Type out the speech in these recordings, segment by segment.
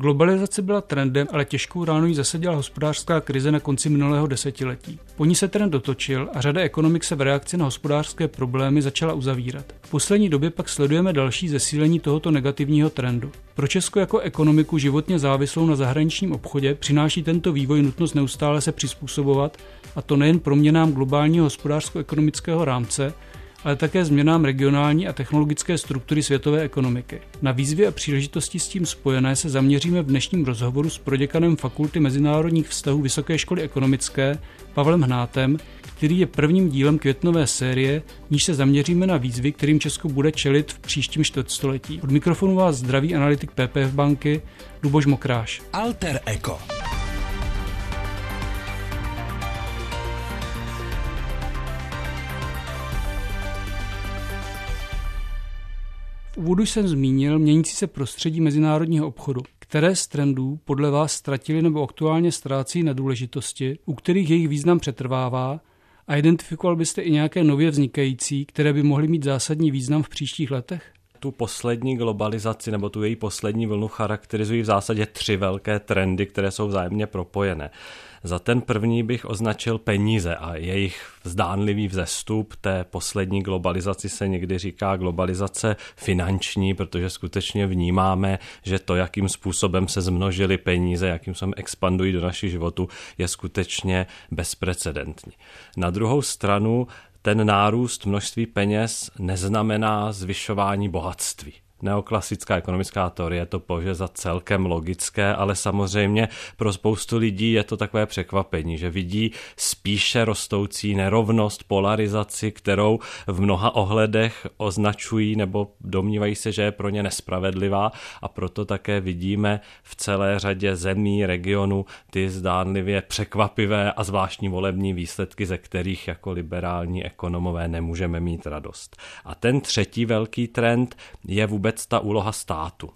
Globalizace byla trendem, ale těžkou ránu jí zasadila hospodářská krize na konci minulého desetiletí. Po ní se trend dotočil a řada ekonomik se v reakci na hospodářské problémy začala uzavírat. V poslední době pak sledujeme další zesílení tohoto negativního trendu. Pro Česko jako ekonomiku životně závislou na zahraničním obchodě přináší tento vývoj nutnost neustále se přizpůsobovat, a to nejen proměnám globálního hospodářsko-ekonomického rámce, ale také změnám regionální a technologické struktury světové ekonomiky. Na výzvy a příležitosti s tím spojené se zaměříme v dnešním rozhovoru s proděkanem Fakulty mezinárodních vztahů Vysoké školy ekonomické Pavlem Hnátem, který je prvním dílem květnové série, níž se zaměříme na výzvy, kterým Česko bude čelit v příštím čtvrtstoletí. Od mikrofonu vás zdraví analytik PPF banky Luboš Mokráš. Alter Eco. V úvodu jsem zmínil měnící se prostředí mezinárodního obchodu. Které z trendů podle vás ztratily nebo aktuálně ztrácí na důležitosti, u kterých jejich význam přetrvává, a identifikoval byste i nějaké nově vznikající, které by mohly mít zásadní význam v příštích letech? Tu poslední globalizaci nebo tu její poslední vlnu charakterizují v zásadě tři velké trendy, které jsou vzájemně propojené. Za ten první bych označil peníze a jejich zdánlivý vzestup. Té poslední globalizaci se někdy říká globalizace finanční, protože skutečně vnímáme, že to, jakým způsobem se zmnožily peníze, jakým způsobem expandují do našich životů, je skutečně bezprecedentní. Na druhou stranu ten nárůst množství peněz neznamená zvyšování bohatství. Neoklasická ekonomická teorie to považuje za celkem logické, ale samozřejmě pro spoustu lidí je to takové překvapení, že vidí spíše rostoucí nerovnost, polarizaci, kterou v mnoha ohledech označují nebo domnívají se, že je pro ně nespravedlivá, a proto také vidíme v celé řadě zemí, regionů ty zdánlivě překvapivé a zvláštní volební výsledky, ze kterých jako liberální ekonomové nemůžeme mít radost. A ten třetí velký trend je vůbec ta úloha státu.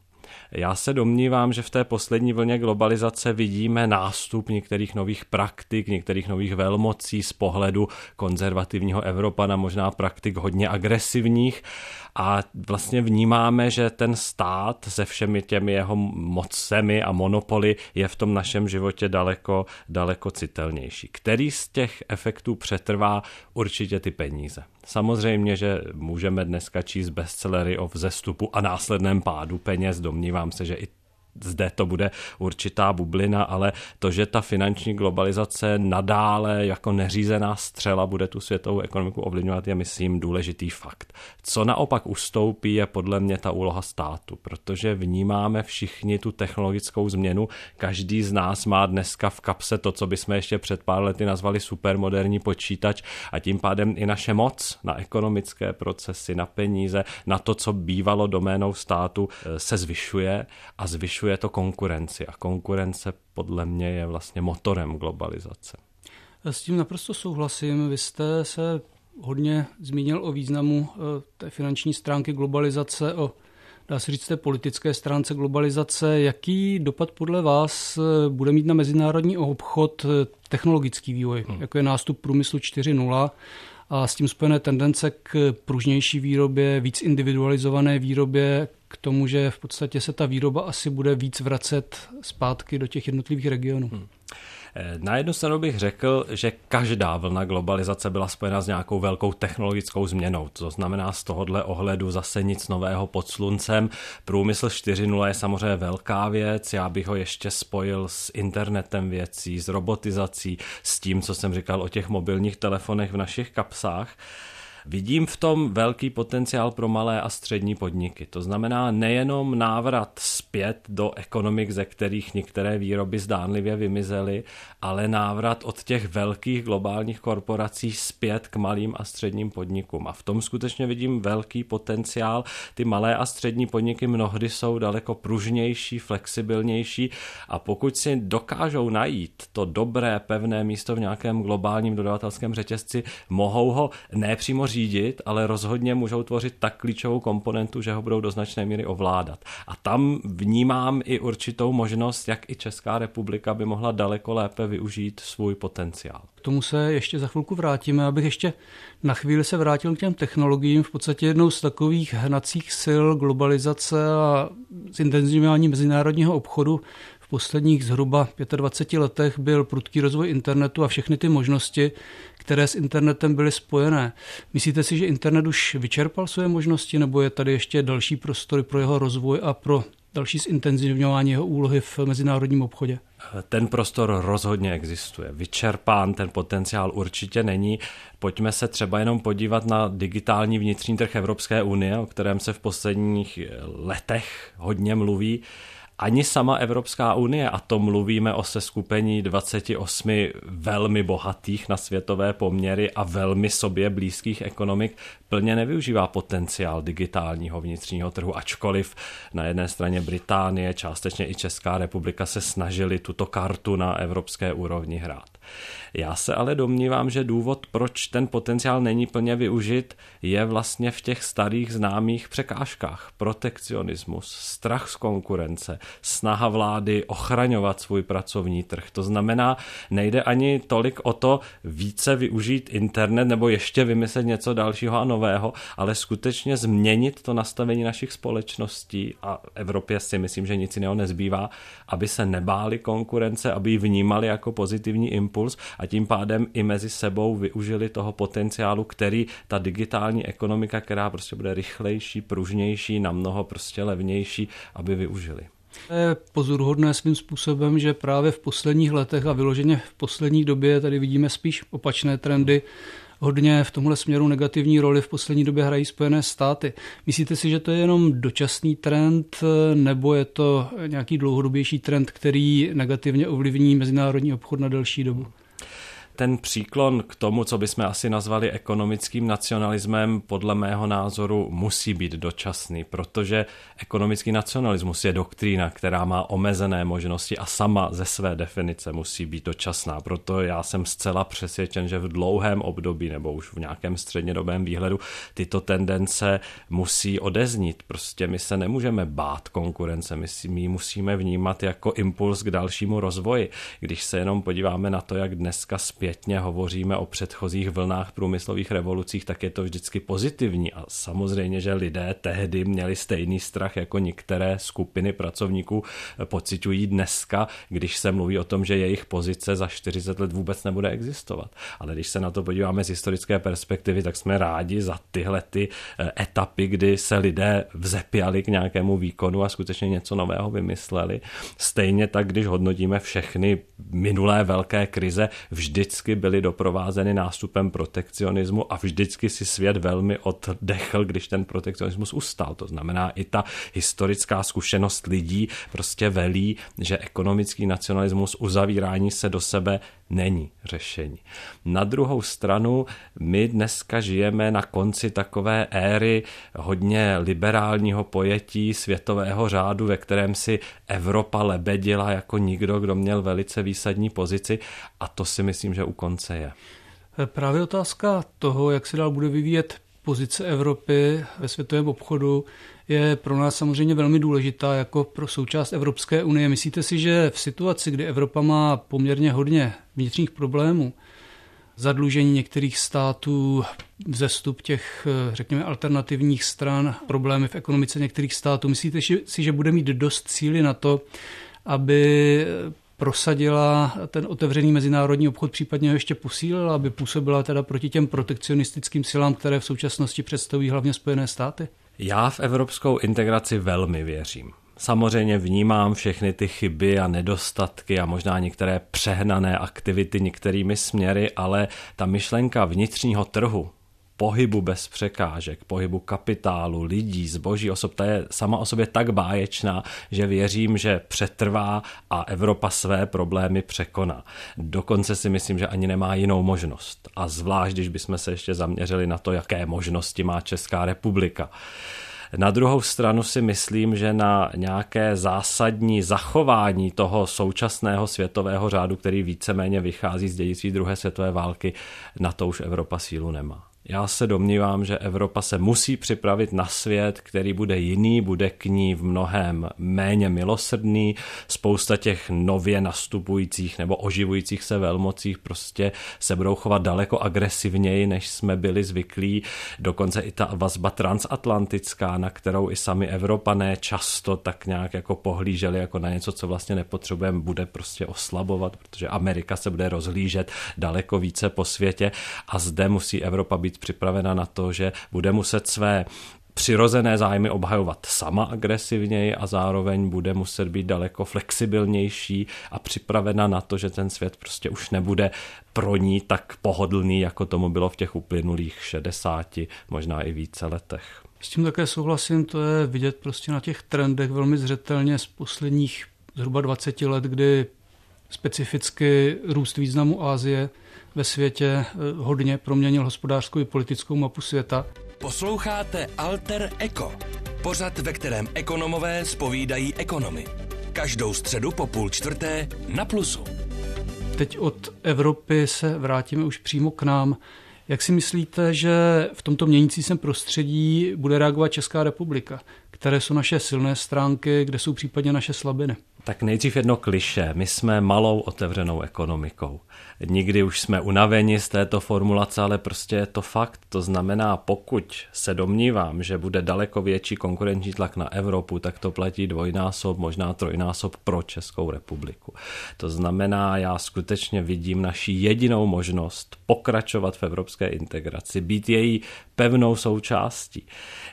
Já se domnívám, že v té poslední vlně globalizace vidíme nástup některých nových praktik, některých nových velmocí z pohledu konzervativního Evropana, možná praktik hodně agresivních, a vlastně vnímáme, že ten stát se všemi těmi jeho mocemi a monopoly je v tom našem životě daleko, daleko citelnější. Který z těch efektů přetrvá? Určitě ty peníze. Samozřejmě, že můžeme dneska číst bestsellery o vzestupu a následném pádu peněz. Domnívám se, že i zde to bude určitá bublina, ale to, že ta finanční globalizace nadále jako neřízená střela bude tu světovou ekonomiku ovlivňovat, je, myslím, důležitý fakt. Co naopak ustoupí, je podle mě ta úloha státu, protože vnímáme všichni tu technologickou změnu. Každý z nás má dneska v kapse to, co bychom ještě před pár lety nazvali supermoderní počítač, a tím pádem i naše moc na ekonomické procesy, na peníze, na to, co bývalo doménou státu, se zvyšuje a zvyšuje. Je to konkurenci, a konkurence podle mě je vlastně motorem globalizace. S tím naprosto souhlasím. Vy jste se hodně zmínil o významu té finanční stránky globalizace, o, dá se říct, té politické stránce globalizace. Jaký dopad podle vás bude mít na mezinárodní obchod technologický vývoj, jako je nástup průmyslu 4.0 a s tím spojené tendence k pružnější výrobě, víc individualizované výrobě, k tomu, že v podstatě se ta výroba asi bude víc vracet zpátky do těch jednotlivých regionů? Na jednu stranu bych řekl, že každá vlna globalizace byla spojena s nějakou velkou technologickou změnou. To znamená, z tohohle ohledu zase nic nového pod sluncem. Průmysl 4.0 je samozřejmě velká věc. Já bych ho ještě spojil s internetem věcí, s robotizací, s tím, co jsem říkal o těch mobilních telefonech v našich kapsách. Vidím v tom velký potenciál pro malé a střední podniky. To znamená nejenom návrat zpět do ekonomik, ze kterých některé výroby zdánlivě vymizely, ale návrat od těch velkých globálních korporací zpět k malým a středním podnikům. A v tom skutečně vidím velký potenciál. Ty malé a střední podniky mnohdy jsou daleko pružnější, flexibilnější, a pokud si dokážou najít to dobré, pevné místo v nějakém globálním dodavatelském řetězci, mohou ho nepřímo řídit, ale rozhodně můžou tvořit tak klíčovou komponentu, že ho budou do značné míry ovládat. A tam vnímám i určitou možnost, jak i Česká republika by mohla daleko lépe využít svůj potenciál. K tomu se ještě za chvilku vrátíme, abych ještě na chvíli se vrátil k těm technologiím. V podstatě jednou z takových hnacích sil globalizace a zintenzivování mezinárodního obchodu v posledních zhruba 25 letech byl prudký rozvoj internetu a všechny ty možnosti, které s internetem byly spojené. Myslíte si, že internet už vyčerpal své možnosti, nebo je tady ještě další prostory pro jeho rozvoj a pro další zintenzivňování jeho úlohy v mezinárodním obchodě? Ten prostor rozhodně existuje. Vyčerpán ten potenciál určitě není. Pojďme se třeba jenom podívat na digitální vnitřní trh Evropské unie, o kterém se v posledních letech hodně mluví. Ani sama Evropská unie, a to mluvíme o seskupení 28 velmi bohatých na světové poměry a velmi sobě blízkých ekonomik, plně nevyužívá potenciál digitálního vnitřního trhu, ačkoliv na jedné straně Británie, částečně i Česká republika se snažili tuto kartu na evropské úrovni hrát. Já se ale domnívám, že důvod, proč ten potenciál není plně využit, je vlastně v těch starých známých překážkách. Protekcionismus, strach z konkurence, snaha vlády ochraňovat svůj pracovní trh. To znamená, nejde ani tolik o to více využít internet nebo ještě vymyslet něco dalšího a nového, ale skutečně změnit to nastavení našich společností, a Evropě si myslím, že nic jiného nezbývá, aby se nebáli konkurence, aby ji vnímali jako pozitivní impuls a tím pádem i mezi sebou využili toho potenciálu, který ta digitální ekonomika, která prostě bude rychlejší, pružnější, namnoho prostě levnější, aby využili. Je pozoruhodné svým způsobem, že právě v posledních letech a vyloženě v poslední době tady vidíme spíš opačné trendy. Hodně v tomhle směru negativní roli v poslední době hrají Spojené státy. Myslíte si, že to je jenom dočasný trend, nebo je to nějaký dlouhodobější trend, který negativně ovlivní mezinárodní obchod na delší dobu? Ten příklon k tomu, co bychom asi nazvali ekonomickým nacionalismem, podle mého názoru musí být dočasný, protože ekonomický nacionalismus je doktrína, která má omezené možnosti a sama ze své definice musí být dočasná. Proto já jsem zcela přesvědčen, že v dlouhém období nebo už v nějakém střednědobém výhledu tyto tendence musí odeznít. Prostě my se nemůžeme bát konkurence, my ji musíme vnímat jako impuls k dalšímu rozvoji. Když se jenom podíváme na to, jak dneska zpětně hovoříme o předchozích vlnách průmyslových revolucích, tak je to vždycky pozitivní a samozřejmě, že lidé tehdy měli stejný strach, jako některé skupiny pracovníků pociťují dneska, když se mluví o tom, že jejich pozice za 40 let vůbec nebude existovat. Ale když se na to podíváme z historické perspektivy, tak jsme rádi za tyhle ty etapy, kdy se lidé vzepjali k nějakému výkonu a skutečně něco nového vymysleli. Stejně tak, když hodnotíme všechny minulé velké krize, vždycky byly doprovázeny nástupem protekcionismu a vždycky si svět velmi oddechl, když ten protekcionismus ustal. To znamená, i ta historická zkušenost lidí prostě velí, že ekonomický nacionalismus, uzavírání se do sebe, není řešení. Na druhou stranu, my dneska žijeme na konci takové éry hodně liberálního pojetí světového řádu, ve kterém si Evropa lebedila jako nikdo, kdo měl velice výsadní pozici, a to si myslím, že u konce je. Právě otázka toho, jak se dál bude vyvíjet pozice Evropy ve světovém obchodu, je pro nás samozřejmě velmi důležitá jako pro součást Evropské unie. Myslíte si, že v situaci, kdy Evropa má poměrně hodně vnitřních problémů, zadlužení některých států, vzestup těch, řekněme, alternativních stran, problémy v ekonomice některých států, myslíte si, že bude mít dost síly na to, aby prosadila ten otevřený mezinárodní obchod, případně ho ještě posílila, aby působila teda proti těm protekcionistickým silám, které v současnosti představují hlavně Spojené státy? Já v evropskou integraci velmi věřím. Samozřejmě vnímám všechny ty chyby a nedostatky a možná některé přehnané aktivity některými směry, ale ta myšlenka vnitřního trhu, pohybu bez překážek, pohybu kapitálu, lidí, zboží, osob, ta je sama o sobě tak báječná, že věřím, že přetrvá a Evropa své problémy překoná. Dokonce si myslím, že ani nemá jinou možnost. A zvlášť, když bychom se ještě zaměřili na to, jaké možnosti má Česká republika. Na druhou stranu si myslím, že na nějaké zásadní zachování toho současného světového řádu, který víceméně vychází z dědictví druhé světové války, na to už Evropa sílu nemá. Já se domnívám, že Evropa se musí připravit na svět, který bude jiný, bude k ní v mnohem méně milosrdný. Spousta těch nově nastupujících nebo oživujících se velmocích prostě se budou chovat daleko agresivněji, než jsme byli zvyklí. Dokonce i ta vazba transatlantická, na kterou i sami Evropané často tak nějak jako pohlíželi jako na něco, co vlastně nepotřebujeme, bude prostě oslabovat, protože Amerika se bude rozhlížet daleko více po světě a zde musí Evropa být připravena na to, že bude muset své přirozené zájmy obhajovat sama agresivněji a zároveň bude muset být daleko flexibilnější a připravena na to, že ten svět prostě už nebude pro ní tak pohodlný, jako tomu bylo v těch uplynulých 60, možná i více letech. S tím také souhlasím, to je vidět prostě na těch trendech velmi zřetelně z posledních zhruba 20 let, kdy specificky růst významu Asie ve světě hodně proměnil hospodářskou i politickou mapu světa. Posloucháte Alter Eco, pořad, ve kterém ekonomové zpovídají ekonomy. Každou středu po 15:30 na Plusu. Teď od Evropy se vrátíme už přímo k nám. Jak si myslíte, že v tomto měnící se prostředí bude reagovat Česká republika? Které jsou naše silné stránky, kde jsou případně naše slabiny? Tak nejdřív jedno klišé. My jsme malou otevřenou ekonomikou. Nikdy už jsme unaveni z této formulace, ale prostě je to fakt. To znamená, pokud se domnívám, že bude daleko větší konkurenční tlak na Evropu, tak to platí dvojnásob, možná trojnásob pro Českou republiku. To znamená, já skutečně vidím naši jedinou možnost pokračovat v evropské integraci, být její pevnou součástí.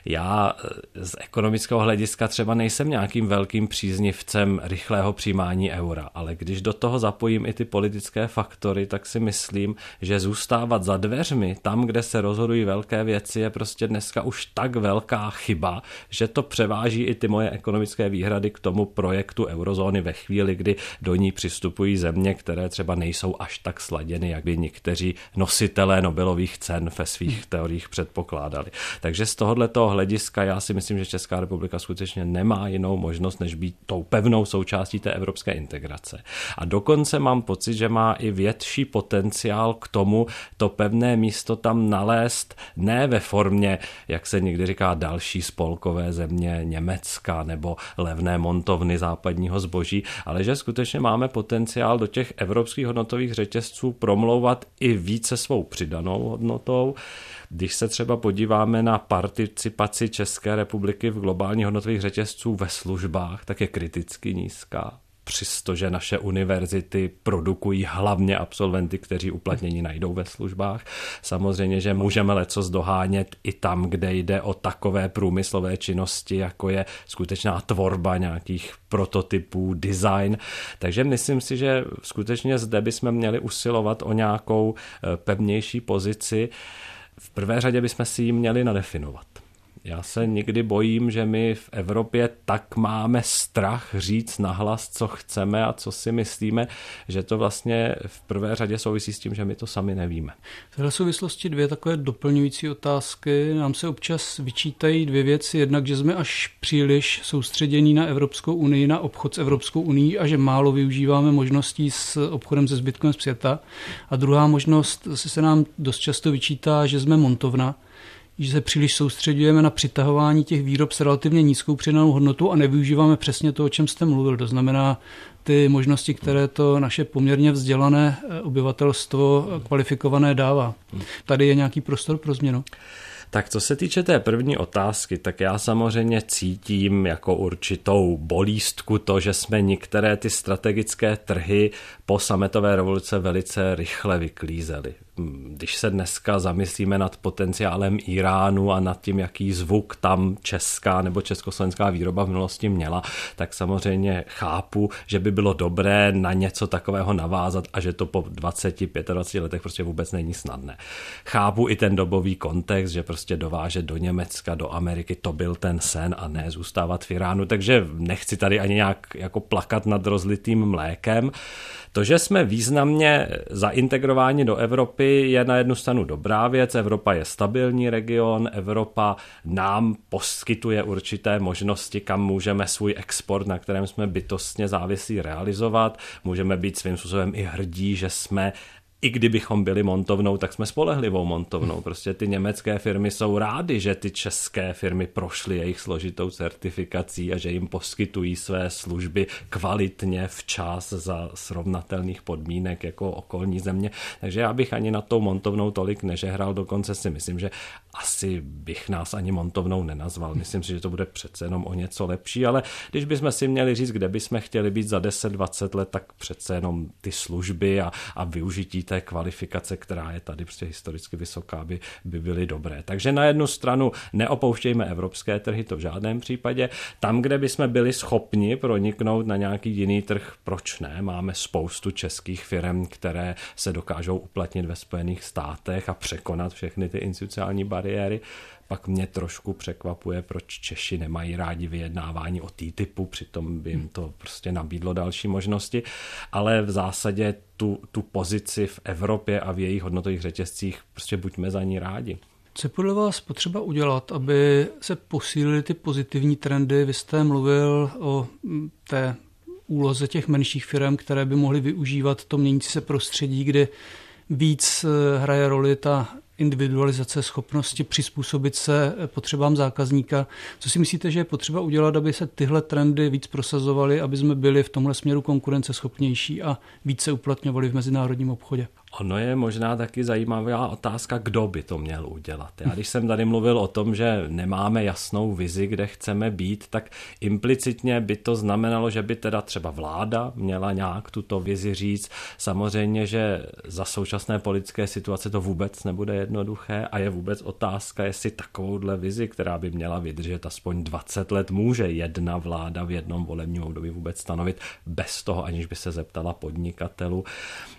Já z ekonomického hlediska třeba nejsem nějakým velkým příznivcem rychlého přijímání eura, ale když do toho zapojím i ty politické faktory, tak si myslím, že zůstávat za dveřmi tam, kde se rozhodují velké věci, je prostě dneska už tak velká chyba, že to převáží i ty moje ekonomické výhrady k tomu projektu eurozóny ve chvíli, kdy do ní přistupují země, které třeba nejsou až tak sladěny, jak by někteří nositelé Nobelových cen ve svých teoriích předpokládali. Takže z tohoto hlediska já si myslím, že Česká republika skutečně nemá jinou možnost, než být tou pevnou součástí té evropské integrace. A dokonce mám pocit, že má i větší potenciál k tomu to pevné místo tam nalézt, ne ve formě, jak se někdy říká, další spolkové země Německa nebo levné montovny západního zboží, ale že skutečně máme potenciál do těch evropských hodnotových řetězců promlouvat i více svou přidanou hodnotou. Když se třeba podíváme na participaci České republiky v globálních hodnotových řetězců ve službách, tak je kriticky nízká. Přestože naše univerzity produkují hlavně absolventy, kteří uplatnění najdou ve službách. Samozřejmě, že můžeme lecos dohánět i tam, kde jde o takové průmyslové činnosti, jako je skutečná tvorba nějakých prototypů, design. Takže myslím si, že skutečně zde bychom měli usilovat o nějakou pevnější pozici. V prvé řadě bychom si ji měli nadefinovat. Já se nikdy bojím, že my v Evropě tak máme strach říct nahlas, co chceme a co si myslíme, že to vlastně v prvé řadě souvisí s tím, že my to sami nevíme. V této souvislosti dvě takové doplňující otázky. Nám se občas vyčítají dvě věci. Jednak, že jsme až příliš soustředění na Evropskou unii, na obchod s Evropskou unií a že málo využíváme možností s obchodem se zbytkem světa. A druhá možnost, se nám dost často vyčítá, že jsme montovna, že se příliš soustředujeme na přitahování těch výrob s relativně nízkou přidanou hodnotou a nevyužíváme přesně to, o čem jste mluvil. To znamená ty možnosti, které to naše poměrně vzdělané obyvatelstvo kvalifikované dává. Tady je nějaký prostor pro změnu? Tak co se týče té první otázky, tak já samozřejmě cítím jako určitou bolístku to, že jsme některé ty strategické trhy po sametové revoluce velice rychle vyklízeli. Když se dneska zamyslíme nad potenciálem Iránu a nad tím, jaký zvuk tam česká nebo československá výroba v minulosti měla, tak samozřejmě chápu, že by bylo dobré na něco takového navázat a že to po 20-25 letech prostě vůbec není snadné. Chápu i ten dobový kontext, že prostě dovážet do Německa, do Ameriky, to byl ten sen a ne zůstávat v Iránu, takže nechci tady ani nějak jako plakat nad rozlitým mlékem. To, že jsme významně zaintegrováni do Evropy, je na jednu stranu dobrá věc. Evropa je stabilní region, Evropa nám poskytuje určité možnosti, kam můžeme svůj export, na kterém jsme bytostně závislí, realizovat. Můžeme být svým způsobem i hrdí, že jsme i kdybychom byli montovnou, tak jsme spolehlivou montovnou. Prostě ty německé firmy jsou rády, že ty české firmy prošly jejich složitou certifikací a že jim poskytují své služby kvalitně, včas, za srovnatelných podmínek jako okolní země. Takže já bych ani nad tou montovnou tolik nežehral, dokonce si myslím, že asi bych nás ani montovnou nenazval. Myslím si, že to bude přece jenom o něco lepší, ale když bychom si měli říct, kde bychom chtěli být za 10-20 let, tak přece jenom ty služby a využití té kvalifikace, která je tady prostě historicky vysoká, by byly dobré. Takže na jednu stranu neopouštějme evropské trhy, to v žádném případě. Tam, kde bychom byli schopni proniknout na nějaký jiný trh, proč ne? Máme spoustu českých firm, které se dokážou uplatnit ve Spojených státech a překonat všechny ty institucionální bariéry. Pak mě trošku překvapuje, proč Češi nemají rádi vyjednávání o TTIPu, přitom by jim to prostě nabídlo další možnosti, ale v zásadě tu pozici v Evropě a v jejich hodnotových řetězcích prostě buďme za ní rádi. Co je podle vás potřeba udělat, aby se posílily ty pozitivní trendy? Vy jste mluvil o té úloze těch menších firm, které by mohly využívat to měnící se prostředí, kde víc hraje roli ta individualizace, schopnosti přizpůsobit se potřebám zákazníka. Co si myslíte, že je potřeba udělat, aby se tyhle trendy víc prosazovaly, aby jsme byli v tomhle směru konkurenceschopnější a více uplatňovali v mezinárodním obchodě? Ono je možná taky zajímavá otázka, kdo by to měl udělat. Já když jsem tady mluvil o tom, že nemáme jasnou vizi, kde chceme být, tak implicitně by to znamenalo, že by teda třeba vláda měla nějak tuto vizi říct. Samozřejmě, že za současné politické situace to vůbec nebude jednoduché a je vůbec otázka, jestli takovouhle vizi, která by měla vydržet aspoň 20 let, může jedna vláda v jednom volebním období vůbec stanovit bez toho, aniž by se zeptala podnikatelů.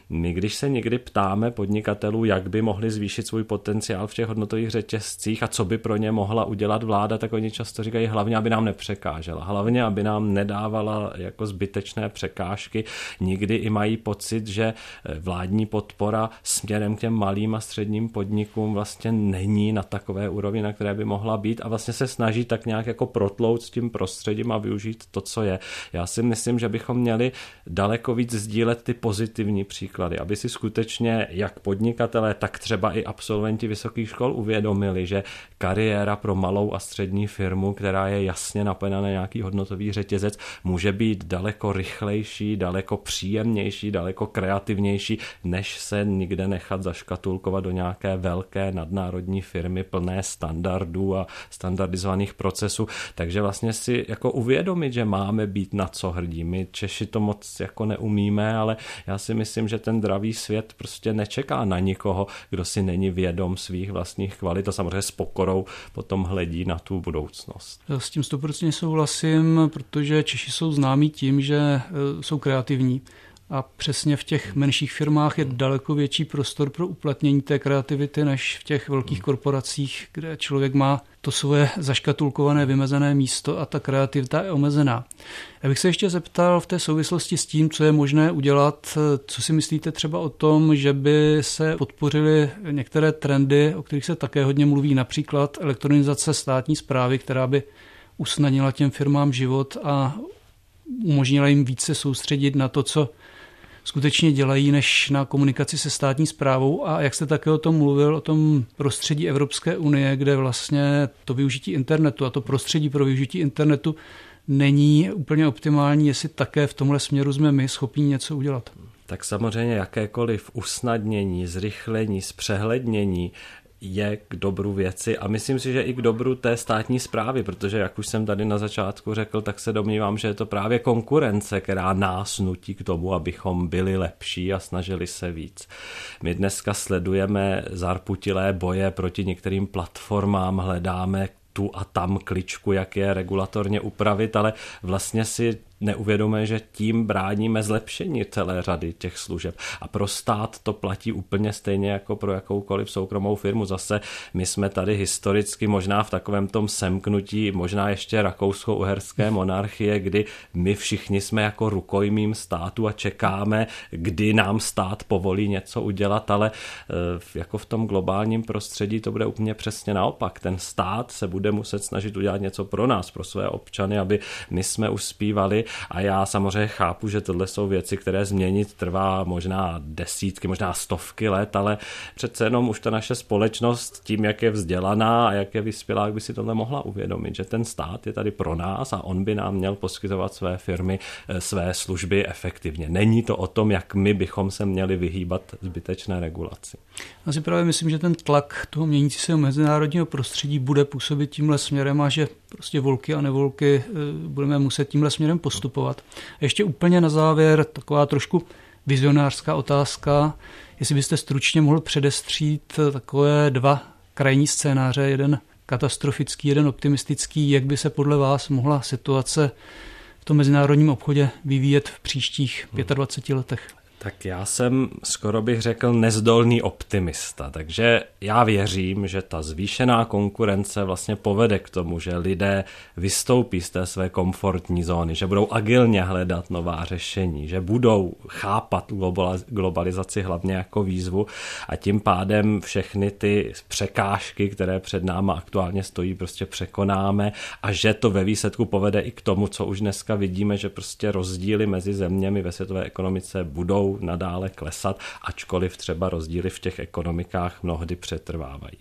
My, když se někdy ptáme podnikatelů, jak by mohli zvýšit svůj potenciál v těch hodnotových řetězcích a co by pro ně mohla udělat vláda, tak oni často říkají hlavně, aby nám nepřekážela, hlavně, aby nám nedávala jako zbytečné překážky. Nikdy i mají pocit, že vládní podpora směrem k těm malým a středním podnikům vlastně není na takové úrovni, na které by mohla být a vlastně se snaží tak nějak jako protlout s tím prostředím a využít to, co je. Já si myslím, že bychom měli daleko víc sdílet ty pozitivní příklady, aby si skutečně jak podnikatelé, tak třeba i absolventi vysokých škol uvědomili, že kariéra pro malou a střední firmu, která je jasně napojena na nějaký hodnotový řetězec, může být daleko rychlejší, daleko příjemnější, daleko kreativnější, než se nikde nechat zaškatulkovat do nějaké velké nadnárodní firmy plné standardů a standardizovaných procesů. Takže vlastně si jako uvědomit, že máme být na co hrdí. My Češi to moc jako neumíme, ale já si myslím, že ten dravý svět prostě nečeká na nikoho, kdo si není vědom svých vlastních kvalit a samozřejmě s pokorou potom hledí na tu budoucnost. S tím 100% souhlasím, protože Češi jsou známí tím, že jsou kreativní a přesně v těch menších firmách je daleko větší prostor pro uplatnění té kreativity než v těch velkých korporacích, kde člověk má to svoje zaškatulkované, vymezené místo a ta kreativita je omezená. Já bych se ještě zeptal v té souvislosti s tím, co je možné udělat, co si myslíte třeba o tom, že by se podpořily některé trendy, o kterých se také hodně mluví, například elektronizace státní správy, která by usnadnila těm firmám život a umožnila jim více soustředit na to, co skutečně dělají, než na komunikaci se státní správou. A jak jste také o tom mluvil, o tom prostředí Evropské unie, kde vlastně to využití internetu a to prostředí pro využití internetu není úplně optimální, jestli také v tomhle směru jsme my schopni něco udělat. Tak samozřejmě jakékoliv usnadnění, zrychlení, zpřehlednění je k dobru věci a myslím si, že i k dobru té státní správy, protože jak už jsem tady na začátku řekl, tak se domnívám, že je to právě konkurence, která nás nutí k tomu, abychom byli lepší a snažili se víc. My dneska sledujeme zarputilé boje proti některým platformám, hledáme tu a tam kličku, jak je regulatorně upravit, ale vlastně si neuvědomujeme, že tím bráníme zlepšení celé řady těch služeb. A pro stát to platí úplně stejně jako pro jakoukoliv soukromou firmu. Zase my jsme tady historicky možná v takovém tom semknutí, možná ještě rakousko-uherské monarchie, kdy my všichni jsme jako rukojmím státu a čekáme, kdy nám stát povolí něco udělat, ale jako v tom globálním prostředí to bude úplně přesně naopak. Ten stát se bude muset snažit udělat něco pro nás, pro své občany, aby my jsme uspívali. a já samozřejmě chápu, že tohle jsou věci, které změnit trvá možná desítky, možná stovky let, ale přece jenom už ta naše společnost tím, jak je vzdělaná a jak je vyspělá, jak by si tohle mohla uvědomit, že ten stát je tady pro nás a on by nám měl poskytovat své firmy, své služby efektivně. Není to o tom, jak my bychom se měli vyhýbat zbytečné regulaci. Já si právě myslím, že ten tlak toho měnící se mezinárodního prostředí bude působit tímhle směrem a že prostě volky a nevolky budeme muset tímhle směrem postupovat. A ještě úplně na závěr taková trošku vizionářská otázka, jestli byste stručně mohl předestřít takové dva krajní scénáře, jeden katastrofický, jeden optimistický, jak by se podle vás mohla situace v tom mezinárodním obchodě vyvíjet v příštích 25 letech? Tak já jsem skoro bych řekl nezdolný optimista, takže já věřím, že ta zvýšená konkurence vlastně povede k tomu, že lidé vystoupí z té své komfortní zóny, že budou agilně hledat nová řešení, že budou chápat globalizaci hlavně jako výzvu a tím pádem všechny ty překážky, které před náma aktuálně stojí, prostě překonáme a že to ve výsledku povede i k tomu, co už dneska vidíme, že prostě rozdíly mezi zeměmi ve světové ekonomice budou nadále klesat, ačkoliv třeba rozdíly v těch ekonomikách mnohdy přetrvávají.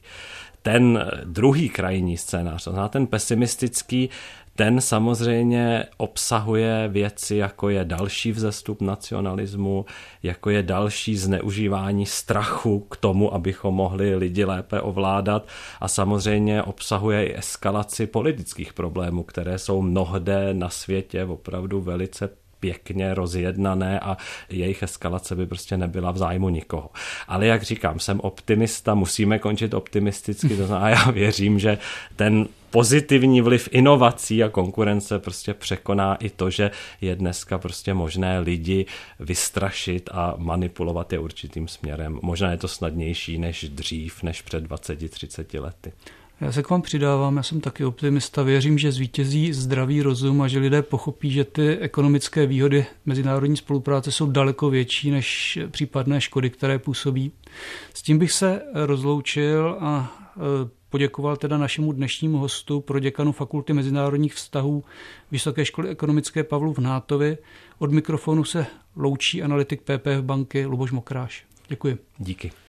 Ten druhý krajní scénář, to znamená ten pesimistický, ten samozřejmě obsahuje věci, jako je další vzestup nacionalismu, jako je další zneužívání strachu k tomu, abychom mohli lidi lépe ovládat a samozřejmě obsahuje i eskalaci politických problémů, které jsou mnohde na světě opravdu velice pěkně rozjednané a jejich eskalace by prostě nebyla v zájmu nikoho. Ale jak říkám, jsem optimista, musíme končit optimisticky, to znamená, já věřím, že ten pozitivní vliv inovací a konkurence prostě překoná i to, že je dneska prostě možné lidi vystrašit a manipulovat je určitým směrem. Možná je to snadnější než dřív, než před 20-30 lety. Já se k vám přidávám, já jsem taky optimista, věřím, že zvítězí zdravý rozum a že lidé pochopí, že ty ekonomické výhody mezinárodní spolupráce jsou daleko větší než případné škody, které působí. S tím bych se rozloučil a poděkoval teda našemu dnešnímu hostu, proděkanu Fakulty mezinárodních vztahů Vysoké školy ekonomické Pavlu Hnátovi. Od mikrofonu se loučí analytik PPF banky Luboš Mokráš. Děkuji. Díky.